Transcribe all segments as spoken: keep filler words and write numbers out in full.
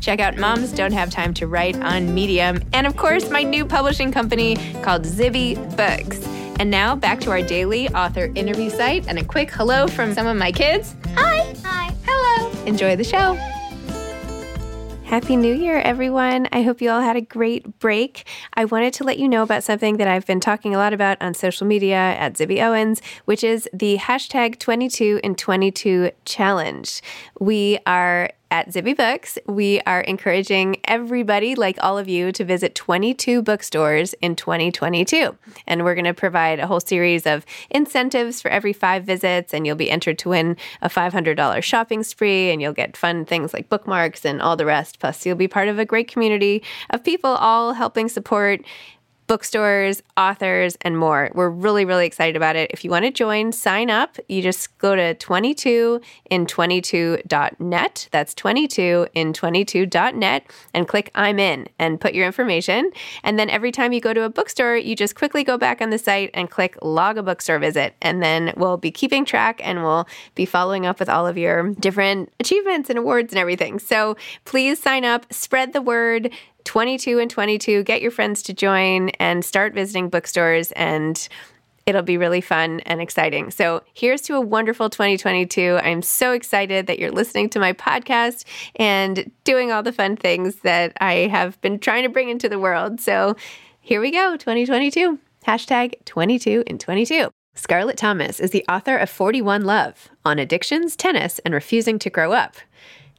Check out Moms Don't Have Time to Write on Medium. And, of course, my new publishing company called Zibby Books. And now back to our daily author interview site and a quick hello from some of my kids. Hi. Hi. Hello. Enjoy the show. Happy New Year, everyone. I hope you all had a great break. I wanted to let you know about something that I've been talking a lot about on social media at Zibby Owens, which is the hashtag twenty-two in twenty-two challenge. We are at Zibby Books, we are encouraging everybody, like all of you, to visit twenty-two bookstores in twenty twenty-two. And we're going to provide a whole series of incentives for every five visits, and you'll be entered to win a five hundred dollars shopping spree, and you'll get fun things like bookmarks and all the rest. Plus, you'll be part of a great community of people all helping support bookstores, authors, and more. We're really, really excited about it. If you want to join, sign up. You just go to twenty-two in twenty-two dot net. That's twenty-two in twenty-two dot net and click I'm in and put your information. And then every time you go to a bookstore, you just quickly go back on the site and click log a bookstore visit. And then we'll be keeping track and we'll be following up with all of your different achievements and awards and everything. So please sign up, spread the word. twenty-two in twenty-two, get your friends to join and start visiting bookstores, and it'll be really fun and exciting. So here's to a wonderful twenty twenty-two. I'm so excited that you're listening to my podcast and doing all the fun things that I have been trying to bring into the world. So here we go, twenty twenty-two. Hashtag twenty-two in twenty-two. Scarlett Thomas is the author of forty-one love, on addictions, tennis, and refusing to grow up.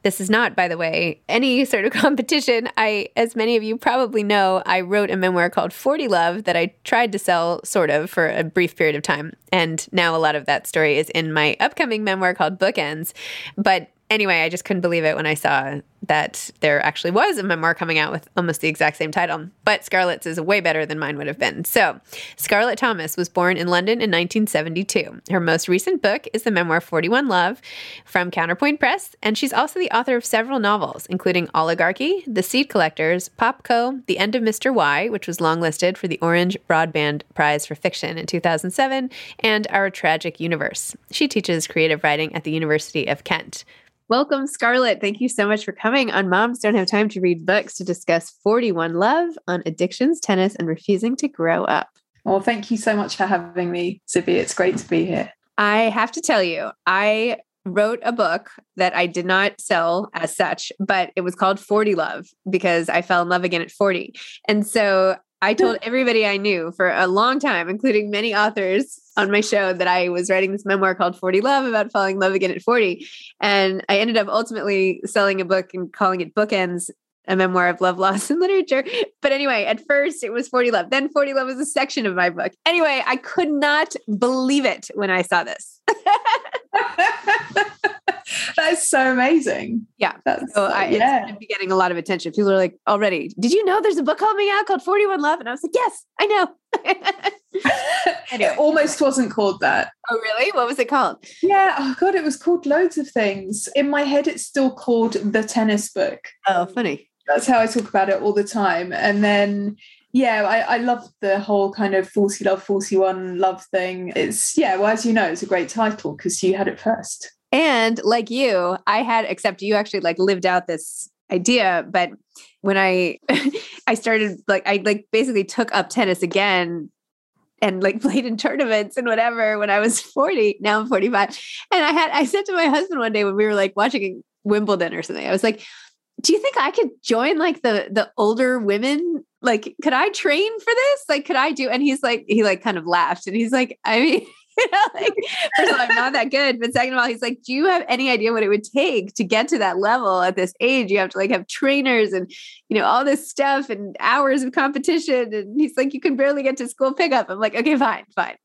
This is not, by the way, any sort of competition. I, as many of you probably know, I wrote a memoir called forty love that I tried to sell, sort of, for a brief period of time. And now a lot of that story is in my upcoming memoir called Bookends. But anyway, I just couldn't believe it when I saw that there actually was a memoir coming out with almost the exact same title. But Scarlett's is way better than mine would have been. So Scarlett Thomas was born in London in nineteen seventy-two. Her most recent book is the memoir forty-one love from Counterpoint Press. And she's also the author of several novels, including Oligarchy, The Seed Collectors, Popco, The End of Mister Y, which was longlisted for the Orange Broadband Prize for Fiction in two thousand seven, and Our Tragic Universe. She teaches creative writing at the University of Kent. Welcome, Scarlett. Thank you so much for coming on Moms Don't Have Time to Read Books to discuss forty-one love on addictions, tennis, and refusing to grow up. Well, thank you so much for having me, Zibby. It's great to be here. I have to tell you, I wrote a book that I did not sell as such, but it was called forty love because I fell in love again at forty. And so I told everybody I knew for a long time, including many authors on my show, that I was writing this memoir called forty love about falling in love again at forty. And I ended up ultimately selling a book and calling it Bookends, a memoir of love, loss, and literature. But anyway, at first it was forty love. Then forty love was a section of my book. Anyway, I could not believe it when I saw this. That's so amazing. Yeah. That's so, so I yeah. It's been getting a lot of attention. People are like, already, did you know there's a book coming out called forty-one love? And I was like, yes, I know. Anyway. It almost wasn't called that. Oh, really? What was it called? Yeah. Oh, God, it was called loads of things. In my head, it's still called The Tennis Book. Oh, funny. That's how I talk about it all the time. And then... yeah, I, I love the whole kind of forty love, forty-one love thing. It's, yeah, well, as you know, it's a great title because you had it first. And like you, I had, except you actually like lived out this idea. But when I, I started like, I like basically took up tennis again and like played in tournaments and whatever when I was forty, now I'm forty-five. And I had, I said to my husband one day when we were like watching Wimbledon or something, I was like, do you think I could join like the, the older women? Like, could I train for this? Like, could I do? And he's like, he like kind of laughed and he's like, I mean, you know, like, first of all, I'm not that good. But second of all, he's like, do you have any idea what it would take to get to that level at this age? You have to like have trainers and, you know, all this stuff and hours of competition. And he's like, you can barely get to school pickup. I'm like, okay, fine, fine.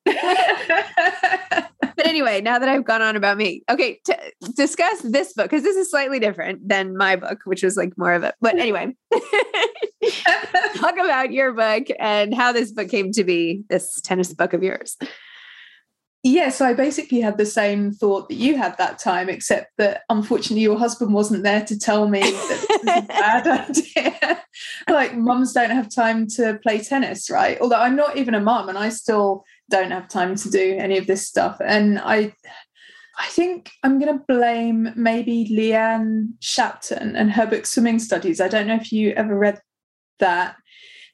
But anyway, now that I've gone on about me, okay, to discuss this book, because this is slightly different than my book, which was like more of a, but anyway, talk about your book and how this book came to be, this tennis book of yours. Yeah, so I basically had the same thought that you had that time, except that unfortunately your husband wasn't there to tell me that this is a bad idea. Like, mums don't have time to play tennis, right? Although I'm not even a mum and I still don't have time to do any of this stuff. And I I think I'm going to blame maybe Leanne Shapton and her book Swimming Studies. I don't know if you ever read that.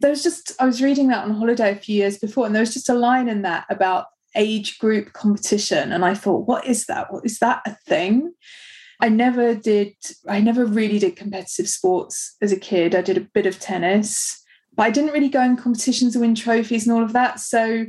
There was just, I was reading that on holiday a few years before, and there was just a line in that about age group competition. And I thought, what is that? What is that a thing? I never did, I never really did competitive sports as a kid. I did a bit of tennis, but I didn't really go in competitions and win trophies and all of that. So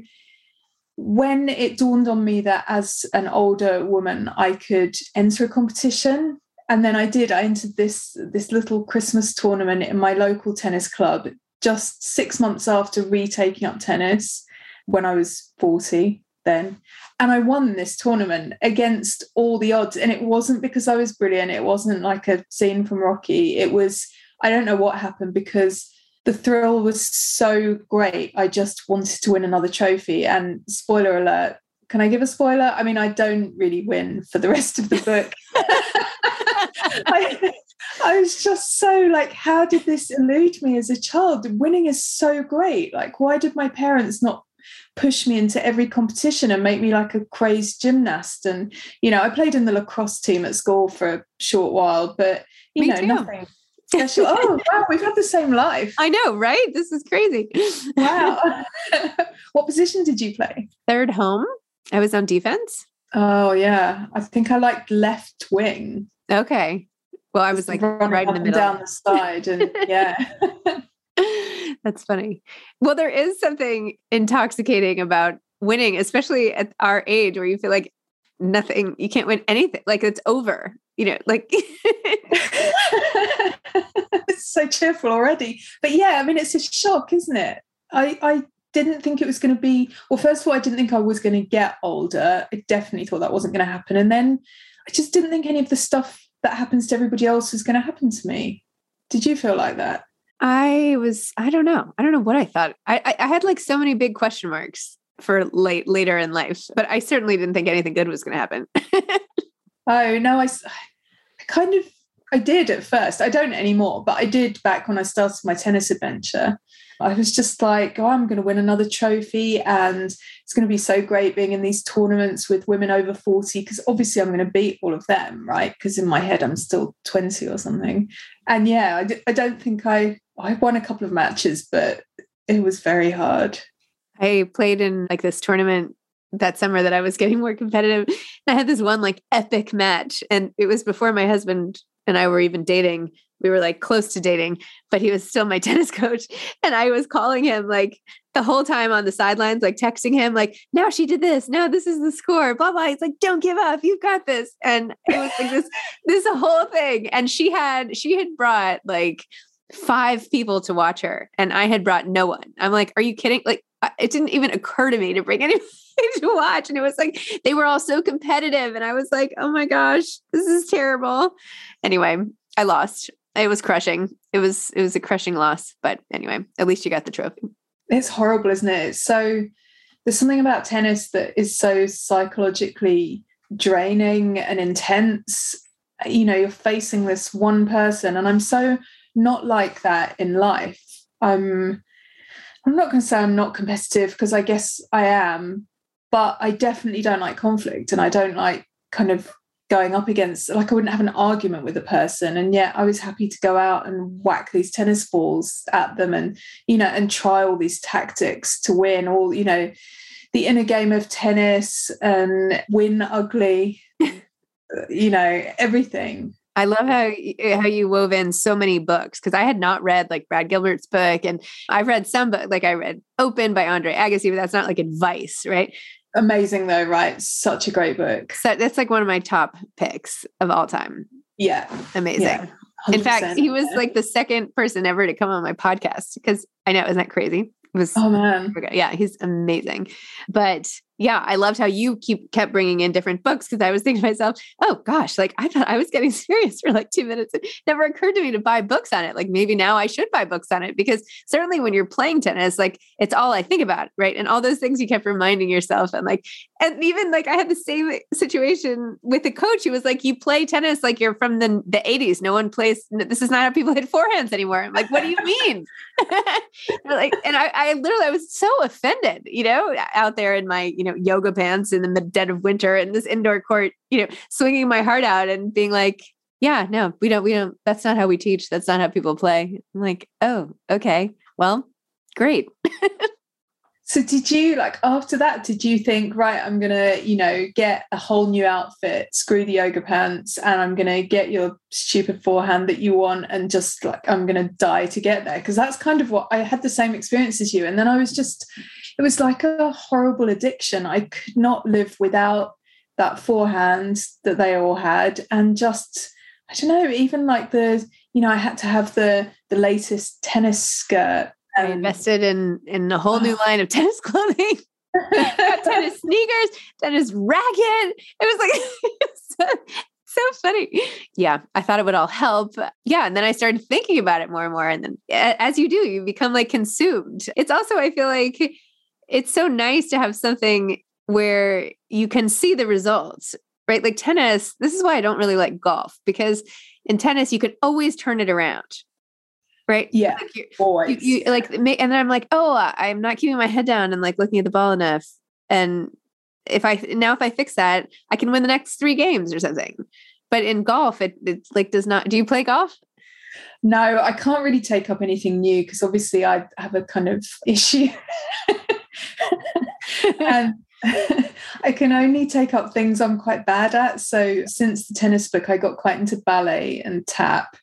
when it dawned on me that as an older woman, I could enter a competition, and then I did, I entered this, this little Christmas tournament in my local tennis club just six months after retaking up tennis when I was forty. Then. And I won this tournament against all the odds. And it wasn't because I was brilliant. It wasn't like a scene from Rocky. It was, I don't know what happened, because the thrill was so great. I just wanted to win another trophy. And spoiler alert, can I give a spoiler? I mean, I don't really win for the rest of the book. I, I was just so like, how did this elude me as a child? Winning is so great. Like, why did my parents not push me into every competition and make me like a crazed gymnast? And, you know, I played in the lacrosse team at school for a short while, but, you me know, too. Nothing special. Oh, wow, we've had the same life. I know, right? This is crazy. Wow. What position did you play? Third home. I was on defense. Oh, yeah. I think I liked left wing. Okay. Well, I was like right in the middle. Down the side and yeah. That's funny. Well, there is something intoxicating about winning, especially at our age where you feel like nothing, you can't win anything. Like it's over, you know, like. It's so cheerful already. But yeah, I mean, it's a shock, isn't it? I, I didn't think it was going to be, well, first of all, I didn't think I was going to get older. I definitely thought that wasn't going to happen. And then I just didn't think any of the stuff that happens to everybody else was going to happen to me. Did you feel like that? I was, I don't know. I don't know what I thought. I, I I had like so many big question marks for late later in life, but I certainly didn't think anything good was going to happen. Oh, no, I, I kind of, I did at first. I don't anymore, but I did back when I started my tennis adventure. I was just like, oh, I'm going to win another trophy and it's going to be so great being in these tournaments with women over forty, because obviously I'm going to beat all of them, right? Because in my head, I'm still twenty or something. And yeah, I, d- I don't think I... I won a couple of matches, but it was very hard. I played in like this tournament that summer that I was getting more competitive. And I had this one like epic match, and it was before my husband and I were even dating. we were like close to dating, but he was still my tennis coach. And I was calling him like the whole time on the sidelines, like texting him, like, now she did this, now this is the score, blah, blah. He's like, don't give up. You've got this. And it was like this, this whole thing. And she had, she had brought like five people to watch her. And I had brought no one. I'm like, are you kidding? Like, it didn't even occur to me to bring anyone to watch. And it was like, they were all so competitive. And I was like, oh my gosh, this is terrible. Anyway, I lost. It was crushing. It was, it was a crushing loss, but anyway, at least you got the trophy. It's horrible, isn't it? It's so, there's something about tennis that is so psychologically draining and intense. You know, you're facing this one person, and I'm so not like that in life. I'm, I'm not going to say I'm not competitive, because I guess I am, but I definitely don't like conflict, and I don't like kind of going up against, like, I wouldn't have an argument with a person. And yet I was happy to go out and whack these tennis balls at them and, you know, and try all these tactics to win all, you know, the inner game of tennis and win ugly, you know, everything. I love how, how you wove in so many books, because I had not read like Brad Gilbert's book, and I've read some book, like I read Open by Andre Agassi, but that's not like advice, right? Amazing though, right? Such a great book. So that's like one of my top picks of all time. Yeah. Amazing. Yeah, in fact, he was like the second person ever to come on my podcast, because I know, isn't that crazy? It was, oh man. Yeah. He's amazing. But yeah, I loved how you keep kept bringing in different books, because I was thinking to myself, oh gosh, like I thought I was getting serious for like two minutes. It never occurred to me to buy books on it. Like maybe now I should buy books on it, because certainly when you're playing tennis, like it's all I think about, right? And all those things you kept reminding yourself. And like, and even like I had the same situation with a coach who was like, you play tennis like you're from the, the eighties. No one plays, this is not how people hit forehands anymore. I'm like, what do you mean? Like, and I, I literally, I was so offended, you know, out there in my, you know, yoga pants in the dead of winter in this indoor court, you know, swinging my heart out and being like, yeah, no, we don't, we don't, that's not how we teach. That's not how people play. I'm like, oh, okay. Well, great. So did you like, after that, did you think, right, I'm going to, you know, get a whole new outfit, screw the yoga pants, and I'm going to get your stupid forehand that you want, and just like, I'm going to die to get there? Because that's kind of what I had, the same experience as you. And then I was just, it was like a horrible addiction. I could not live without that forehand that they all had. And just, I don't know, even like the, you know, I had to have the the latest tennis skirt. I invested in in a whole new line of tennis clothing, got tennis sneakers, tennis racket. It was like it was so, so funny. Yeah, I thought it would all help. Yeah, and then I started thinking about it more and more. And then, as you do, you become like consumed. It's also, I feel like it's so nice to have something where you can see the results, right? Like tennis. This is why I don't really like golf, because in tennis you can always turn it around. Right. Yeah. Like you, you, you like, and then I'm like, oh, I'm not keeping my head down and like looking at the ball enough. And if I, now if I fix that, I can win the next three games or something. But in golf, it, it like does not, do you play golf? No, I can't really take up anything new, because obviously I have a kind of issue. And I can only take up things I'm quite bad at. So since the tennis book, I got quite into ballet and tap.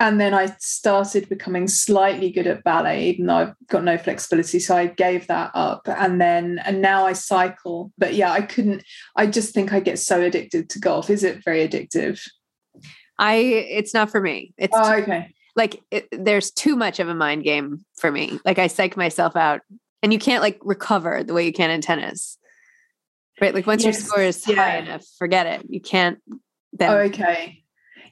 And then I started becoming slightly good at ballet, even though I've got no flexibility. So I gave that up. And then, and now I cycle. But yeah, I couldn't, I just think I get so addicted to golf. Is it very addictive? I, it's not for me. It's oh, too, okay. Like it, there's too much of a mind game for me. Like I psych myself out, and you can't like recover the way you can in tennis, right? Like once yes. your score is yeah. high enough, forget it. You can't. Then oh, okay.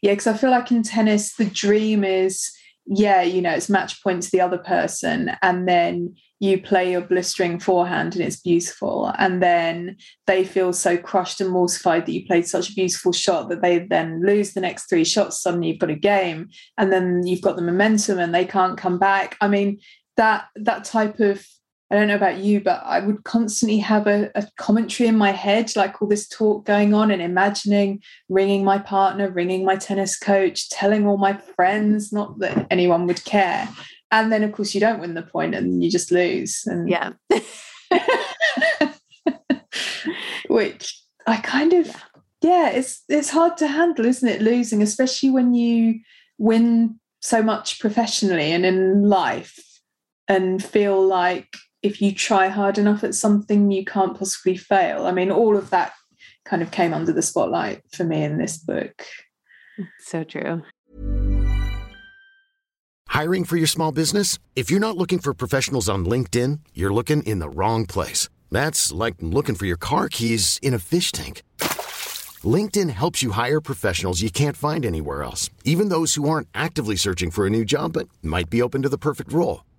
Yeah, because I feel like in tennis, the dream is, yeah, you know, it's match point to the other person, and then you play your blistering forehand and it's beautiful, and then they feel so crushed and mortified that you played such a beautiful shot that they then lose the next three shots. Suddenly you've got a game, and then you've got the momentum and they can't come back. I mean, that that type of, I don't know about you, but I would constantly have a, a commentary in my head, like all this talk going on, and imagining ringing my partner, ringing my tennis coach, telling all my friends, not that anyone would care. And then, of course, you don't win the point and you just lose. And yeah. Which I kind of, yeah, it's it's hard to handle, isn't it? Losing, especially when you win so much professionally and in life, and feel like if you try hard enough at something, you can't possibly fail. I mean, all of that kind of came under the spotlight for me in this book. So true. Hiring for your small business? If you're not looking for professionals on LinkedIn, you're looking in the wrong place. That's like looking for your car keys in a fish tank. LinkedIn helps you hire professionals you can't find anywhere else, even those who aren't actively searching for a new job but might be open to the perfect role.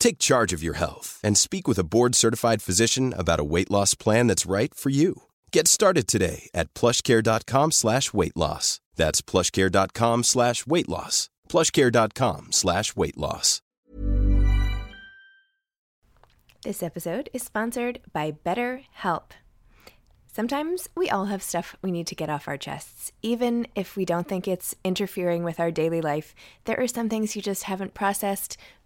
Take charge of your health and speak with a board-certified physician about a weight loss plan that's right for you. Get started today at plushcare.com slash weight loss. That's plushcare.com slash weight loss. plushcare.com slash weight loss. This episode is sponsored by BetterHelp. Sometimes we all have stuff we need to get off our chests. Even if we don't think it's interfering with our daily life, there are some things you just haven't processed,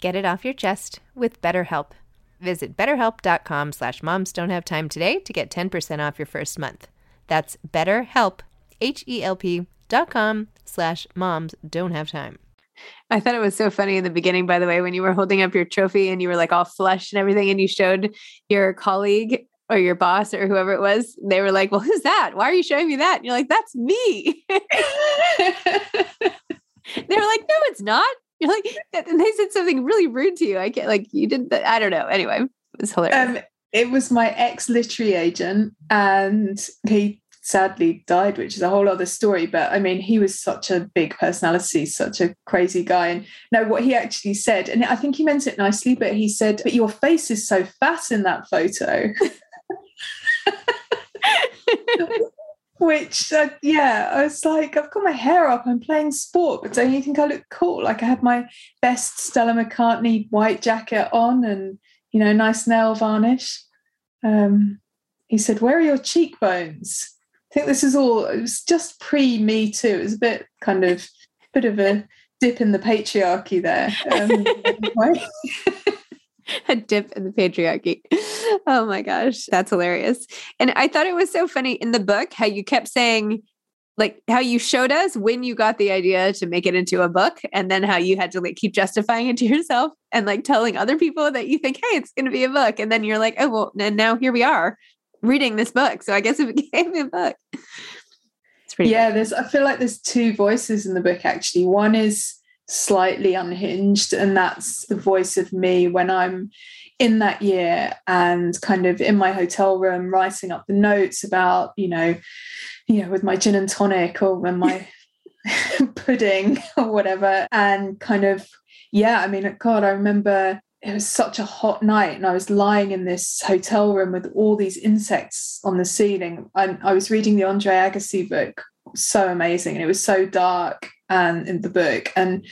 Get it off your chest with BetterHelp. Visit betterhelp.com slash moms don't have time today to get ten percent off your first month. That's BetterHelp, H E L P dot com slash moms don't have time. I thought it was so funny in the beginning, by the way, when you were holding up your trophy and you were like all flushed and everything, and you showed your colleague or your boss or whoever it was, they were like, well, who's that? Why are you showing me that? And you're like, that's me. They were like, no, it's not. You're like, and they said something really rude to you. I can't, like, you didn't, I don't know. Anyway, it was hilarious. Um, it was my ex-literary agent, and he sadly died, which is a whole other story. But I mean, he was such a big personality, such a crazy guy. And no, what he actually said, and I think he meant it nicely, but he said, but your face is so fat in that photo. Which, uh, yeah, I was like, I've got my hair up, I'm playing sport, but don't you think I look cool? Like, I had my best Stella McCartney white jacket on and, you know, nice nail varnish. Um, he said, where are your cheekbones? I think this is all, it was just pre Me Too. It was a bit kind of, bit of a dip in the patriarchy there. Um, a dip in the patriarchy. Oh my gosh, that's hilarious. And I thought it was so funny in the book how you kept saying, like, how you showed us when you got the idea to make it into a book, and then how you had to like keep justifying it to yourself and like telling other people that you think, hey, it's going to be a book. And then you're like, oh, well, and now here we are, reading this book. So I guess it became a book. It's pretty yeah, there's, I feel like there's two voices in the book, actually. One is slightly unhinged, and that's the voice of me when I'm in that year and kind of in my hotel room writing up the notes about, you know, you know, with my gin and tonic or when my pudding or whatever. And kind of, yeah, I mean, God, I remember it was such a hot night and I was lying in this hotel room with all these insects on the ceiling. And I was reading the Andre Agassi book, so amazing. And it was so dark and in the book. And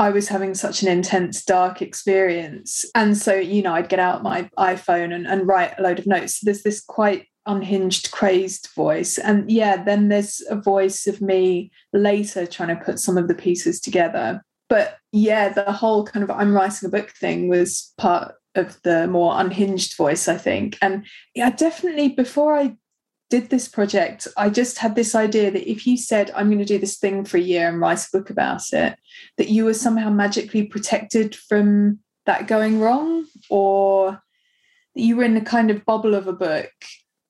I was having such an intense, dark experience. And so, you know, I'd get out my iPhone and, and write a load of notes. So there's this quite unhinged, crazed voice. And yeah, then there's a voice of me later trying to put some of the pieces together. But yeah, the whole kind of I'm writing a book thing was part of the more unhinged voice, I think. And yeah, definitely before I did this project, I just had this idea that if you said, I'm going to do this thing for a year and write a book about it, that you were somehow magically protected from that going wrong, or that you were in a kind of bubble of a book.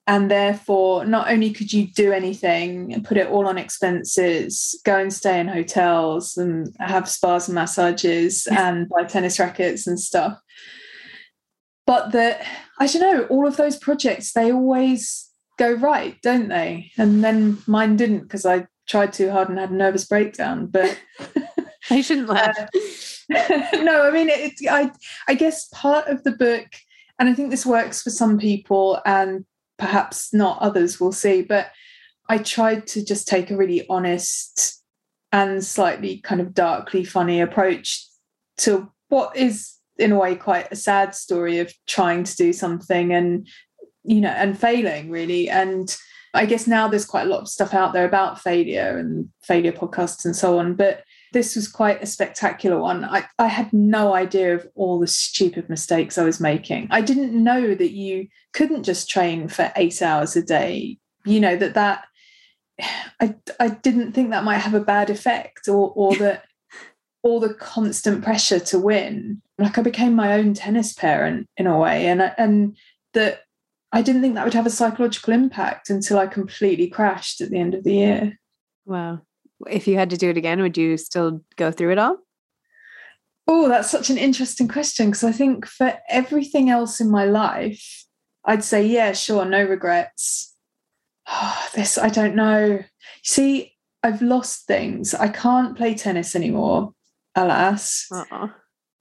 And therefore, not only could you do anything and put it all on expenses, go and stay in hotels and have spas and massages and buy tennis rackets and stuff, but that, I don't know, all of those projects, they always go right, don't they? And then mine didn't, because I tried too hard and had a nervous breakdown. But I shouldn't laugh. Uh, no, I mean, it, I, I guess part of the book, and I think this works for some people and perhaps not others, we'll see, but I tried to just take a really honest and slightly kind of darkly funny approach to what is, in a way, quite a sad story of trying to do something and, you know, and failing, really. And I guess now there's quite a lot of stuff out there about failure and failure podcasts and so on, but this was quite a spectacular one. I, I had no idea of all the stupid mistakes I was making. I didn't know that you couldn't just train for eight hours a day, you know, that that I, I didn't think that might have a bad effect, or or that all the constant pressure to win. Like, I became my own tennis parent in a way, and and that I didn't think that would have a psychological impact until I completely crashed at the end of the year. Wow. If you had to do it again, would you still go through it all? Oh, that's such an interesting question, because I think for everything else in my life, I'd say, yeah, sure, no regrets. Oh, this, I don't know. See, I've lost things. I can't play tennis anymore, alas. Uh-uh.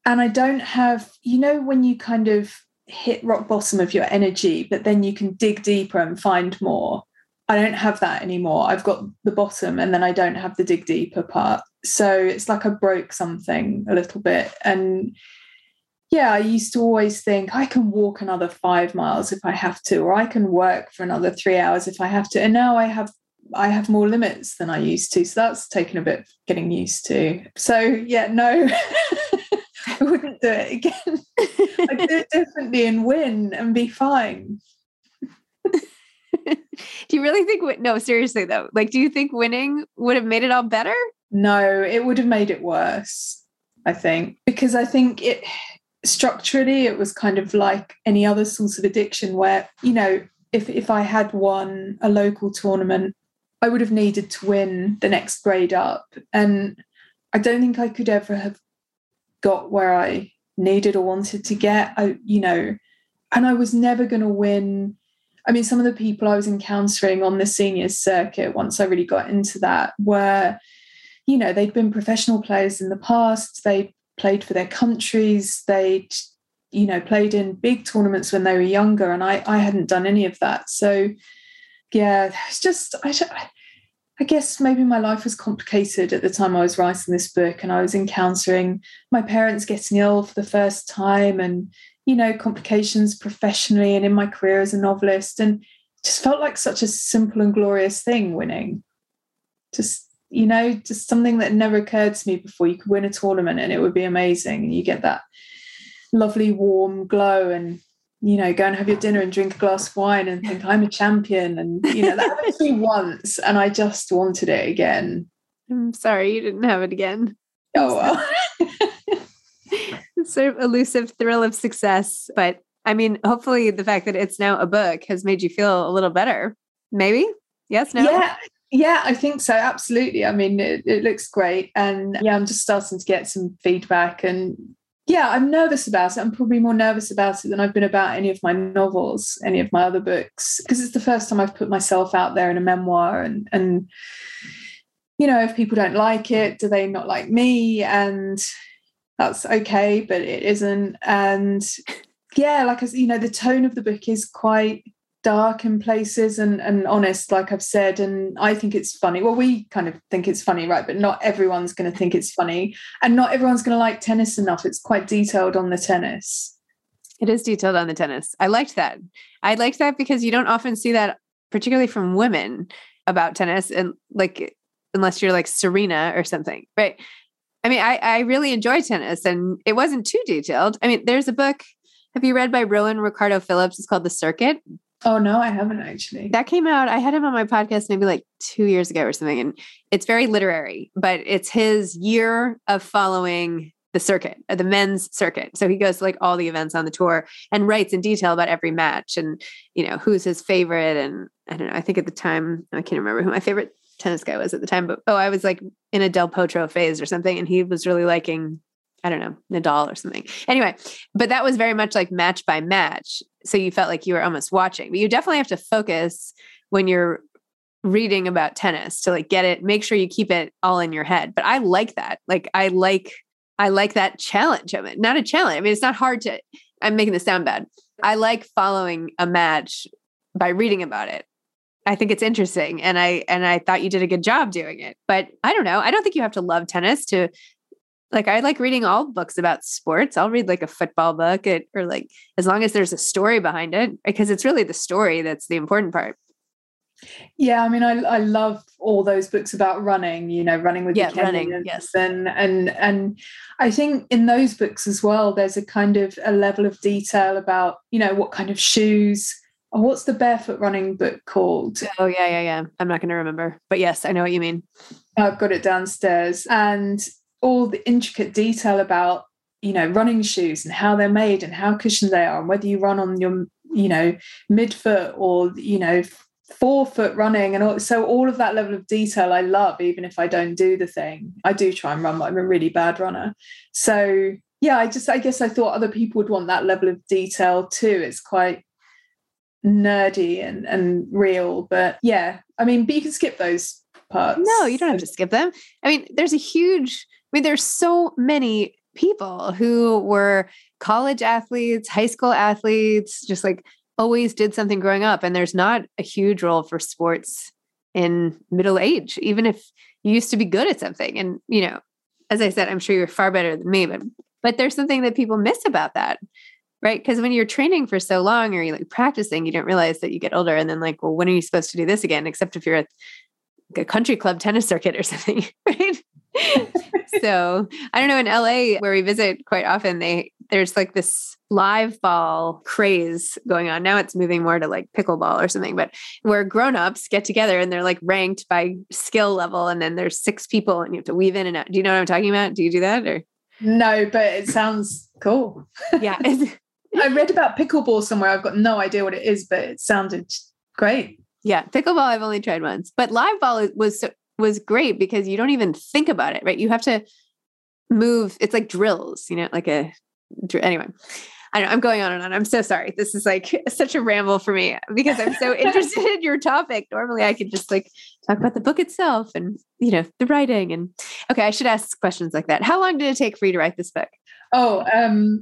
And I don't have, you know, when you kind of hit rock bottom of your energy, but then you can dig deeper and find more. I don't have that anymore. I've got the bottom and then I don't have the dig deeper part. So it's like I broke something a little bit. And yeah, I used to always think I can walk another five miles if I have to, or I can work for another three hours if I have to. And now I have I have more limits than I used to. So that's taken a bit of getting used to. So yeah, no. I wouldn't do it again. I'd do it differently and win and be fine. Do you really think, no, seriously though, like, do you think winning would have made it all better? No, it would have made it worse, I think, because I think it structurally, it was kind of like any other source of addiction where, you know, if, if I had won a local tournament, I would have needed to win the next grade up. And I don't think I could ever have got where I needed or wanted to get. I, you know, and I was never going to win. I mean, some of the people I was encountering on the seniors circuit once I really got into that were, you know, they'd been professional players in the past. They played for their countries. They'd, you know, played in big tournaments when they were younger, and I, I hadn't done any of that. So, yeah, it's just, I, I guess maybe my life was complicated at the time I was writing this book, and I was encountering my parents getting ill for the first time and, you know, complications professionally and in my career as a novelist, and just felt like such a simple and glorious thing, winning. Just, you know, just something that never occurred to me before. You could win a tournament and it would be amazing. And you get that lovely warm glow and, you know, go and have your dinner and drink a glass of wine and think I'm a champion. And, you know, that happened to me once and I just wanted it again. I'm sorry you didn't have it again. Oh, well. Sort of elusive thrill of success. But I mean, hopefully the fact that it's now a book has made you feel a little better. Maybe? Yes, no? Yeah, yeah, I think so. Absolutely. I mean, it, it looks great. And yeah, I'm just starting to get some feedback. And yeah, I'm nervous about it. I'm probably more nervous about it than I've been about any of my novels, any of my other books, because it's the first time I've put myself out there in a memoir. And, and you know, if people don't like it, do they not like me? And that's okay, but it isn't. And yeah, like, as you know, the tone of the book is quite dark in places and, and honest, like I've said, and I think it's funny. Well, we kind of think it's funny, right? But not everyone's going to think it's funny, and not everyone's going to like tennis enough. It's quite detailed on the tennis. It is detailed on the tennis. I liked that. I liked that because you don't often see that, particularly from women, about tennis, and like, unless you're like Serena or something, right? I mean, I, I really enjoy tennis, and it wasn't too detailed. I mean, there's a book, have you read, by Rowan Ricardo Phillips? It's called The Circuit. Oh, no, I haven't actually. That came out. I had him on my podcast maybe like two years ago or something. And it's very literary, but it's his year of following the circuit, the men's circuit. So he goes to like all the events on the tour and writes in detail about every match and, you know, who's his favorite. And I don't know, I think at the time, I can't remember who my favorite tennis guy was at the time, but oh, I was like in a Del Potro phase or something. And he was really liking, I don't know, Nadal or something. Anyway, but that was very much like match by match. So you felt like you were almost watching, but you definitely have to focus when you're reading about tennis to like get it, make sure you keep it all in your head. But I like that. Like, I like, I like that challenge of it. Not a challenge. I mean, it's not hard to, I'm making this sound bad. I like following a match by reading about it. I think it's interesting. And I, and I thought you did a good job doing it, but I don't know. I don't think you have to love tennis to, like, I like reading all books about sports. I'll read like a football book it, or like, as long as there's a story behind it, because it's really the story that's the important part. Yeah. I mean, I, I love all those books about running, you know, running with yeah, the running, and, yes. and, and, and I think in those books as well, there's a kind of a level of detail about, you know, what kind of shoes, or what's the barefoot running book called? Oh yeah, yeah, yeah. I'm not going to remember, but yes, I know what you mean. I've got it downstairs. And all the intricate detail about, you know, running shoes and how they're made and how cushioned they are and whether you run on your, you know, midfoot or, you know, forefoot running. And all, so all of that level of detail I love, even if I don't do the thing. I do try and run, but I'm a really bad runner. So yeah, I just, I guess I thought other people would want that level of detail too. It's quite nerdy and, and real, but yeah, I mean, but you can skip those parts. No, you don't have to skip them. I mean, there's a huge... I mean, there's so many people who were college athletes, high school athletes, just like always did something growing up. And there's not a huge role for sports in middle age, even if you used to be good at something. And, you know, as I said, I'm sure you're far better than me, but, but there's something that people miss about that, right? Because when you're training for so long or you're like practicing, you don't realize that you get older and then like, well, when are you supposed to do this again? Except if you're at like a country club tennis circuit or something, right? So I don't know, in L A where we visit quite often, they there's like this live ball craze going on. Now it's moving more to like pickleball or something, but where grown-ups get together and they're like ranked by skill level. And then there's six people and you have to weave in and out. Do you know what I'm talking about? Do you do that? Or no, but it sounds cool. Yeah. I read about pickleball somewhere. I've got no idea what it is, but it sounded great. Yeah. Pickleball, I've only tried once, but live ball was so was great because you don't even think about it, right? You have to move. It's like drills, you know, like a, anyway, I don't know, I'm going on and on. I'm so sorry. This is like such a ramble for me because I'm so interested in your topic. Normally I could just like talk about the book itself and, you know, the writing and okay. I should ask questions like that. How long did it take for you to write this book? Oh, um,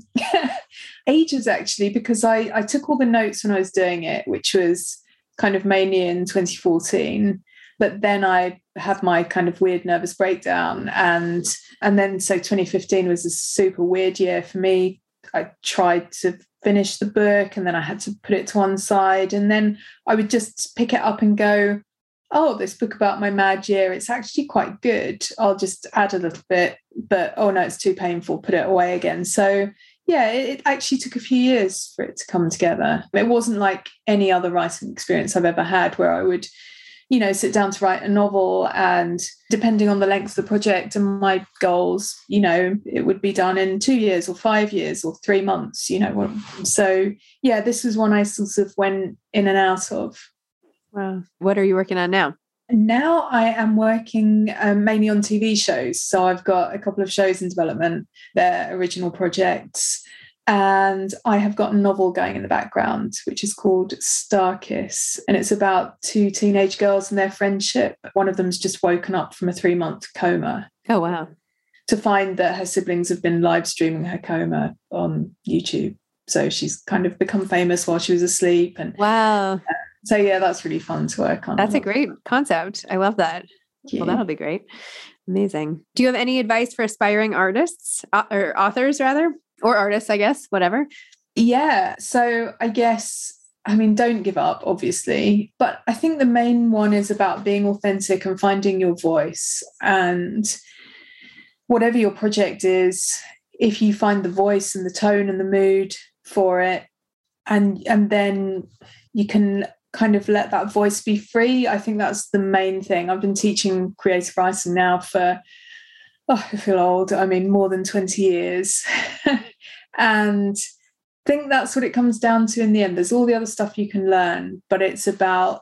ages actually, because I, I took all the notes when I was doing it, which was kind of mainly in twenty fourteen. But then I had my kind of weird nervous breakdown. And and then, so twenty fifteen was a super weird year for me. I tried to finish the book and then I had to put it to one side. And then I would just pick it up and go, oh, this book about my mad year, it's actually quite good. I'll just add a little bit. But, oh, no, it's too painful. Put it away again. So, yeah, it, it actually took a few years for it to come together. It wasn't like any other writing experience I've ever had where I would, you know, sit down to write a novel and depending on the length of the project and my goals, you know, it would be done in two years or five years or three months, you know. So, yeah, this was one I sort of went in and out of. Wow. What are you working on now? Now I am working um, mainly on T V shows. So I've got a couple of shows in development, they're original projects. And I have got a novel going in the background, which is called Star Kiss. And it's about two teenage girls and their friendship. One of them's just woken up from a three-month coma. Oh, wow. To find that her siblings have been live streaming her coma on YouTube. So she's kind of become famous while she was asleep. And wow. Uh, so, yeah, that's really fun to work on. That's a great concept. I love that. Well, that'll be great. Amazing. Do you have any advice for aspiring artists or authors rather? Or artists, I guess, whatever. Yeah. So I guess, I mean, don't give up, obviously. But I think the main one is about being authentic and finding your voice. And whatever your project is, if you find the voice and the tone and the mood for it, and and then you can kind of let that voice be free. I think that's the main thing. I've been teaching creative writing now for, oh, I feel old, I mean, more than twenty years. And I think that's what it comes down to in the end. There's all the other stuff you can learn, but it's about,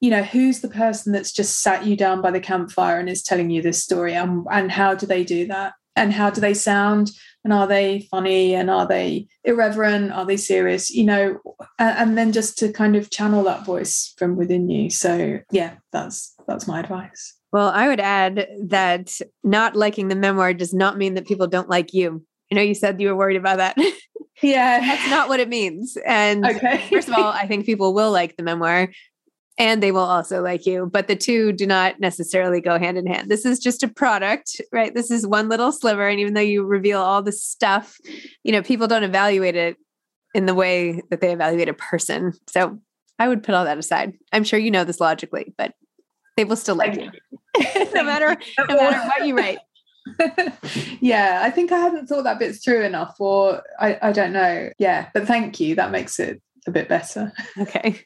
you know, who's the person that's just sat you down by the campfire and is telling you this story, and, and how do they do that? And how do they sound? And are they funny? And are they irreverent? Are they serious? You know, and, and then just to kind of channel that voice from within you. So yeah, that's that's my advice. Well, I would add that not liking the memoir does not mean that people don't like you. I know you said you were worried about that. Yeah. That's not what it means. And okay. First of all, I think people will like the memoir. And they will also like you, but the two do not necessarily go hand in hand. This is just a product, right? This is one little sliver. And even though you reveal all the stuff, you know, people don't evaluate it in the way that they evaluate a person. So I would put all that aside. I'm sure you know this logically, but they will still like you, no matter no matter what you write. Yeah, I think I hadn't thought that bit through enough, or I, I don't know. Yeah, but thank you. That makes it a bit better. Okay.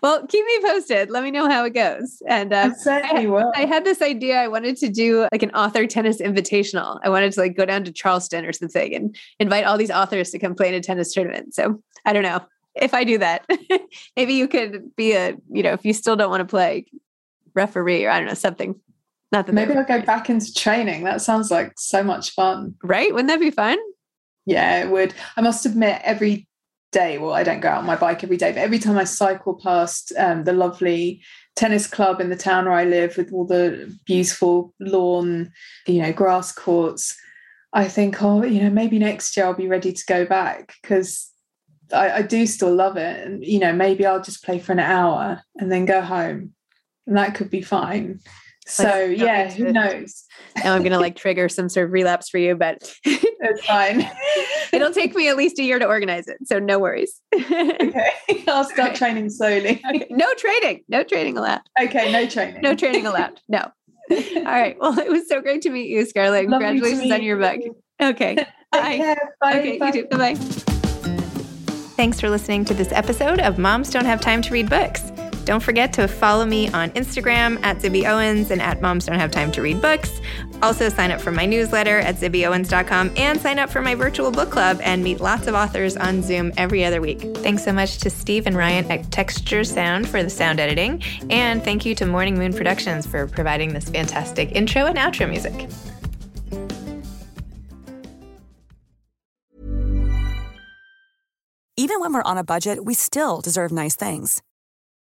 Well, keep me posted. Let me know how it goes. And uh, I, well. I had this idea. I wanted to do like an author tennis invitational. I wanted to like go down to Charleston or something and invite all these authors to come play in a tennis tournament. So I don't know if I do that. Maybe you could be a, you know, if you still don't want to play, referee, or I don't know, something. Not that Maybe I'll go back into training. That sounds like so much fun. Right? Wouldn't that be fun? Yeah, it would. I must admit, every day, well, I don't go out on my bike every day, but every time I cycle past um, the lovely tennis club in the town where I live with all the beautiful lawn, you know, grass courts, I think, oh, you know, maybe next year I'll be ready to go back, because I, I do still love it. And, you know, maybe I'll just play for an hour and then go home, and that could be fine. So like, yeah, who knows? Now I'm going to like trigger some sort of relapse for you, but it's fine. It'll take me at least a year to organize it. So no worries. Okay. I'll start okay. training slowly. Okay. No training. No training allowed. Okay. No training. No training allowed. No. All right. Well, it was so great to meet you, Scarlett. Lovely. Congratulations on your book. Okay. Bye. Bye. Okay. Bye. You too. Bye-bye. Thanks for listening to this episode of Moms Don't Have Time to Read Books. Don't forget to follow me on Instagram at Zibby Owens and at Moms Don't Have Time to Read Books. Also sign up for my newsletter at zibby owens dot com and sign up for my virtual book club and meet lots of authors on Zoom every other week. Thanks so much to Steve and Ryan at Texture Sound for the sound editing. And thank you to Morning Moon Productions for providing this fantastic intro and outro music. Even when we're on a budget, we still deserve nice things.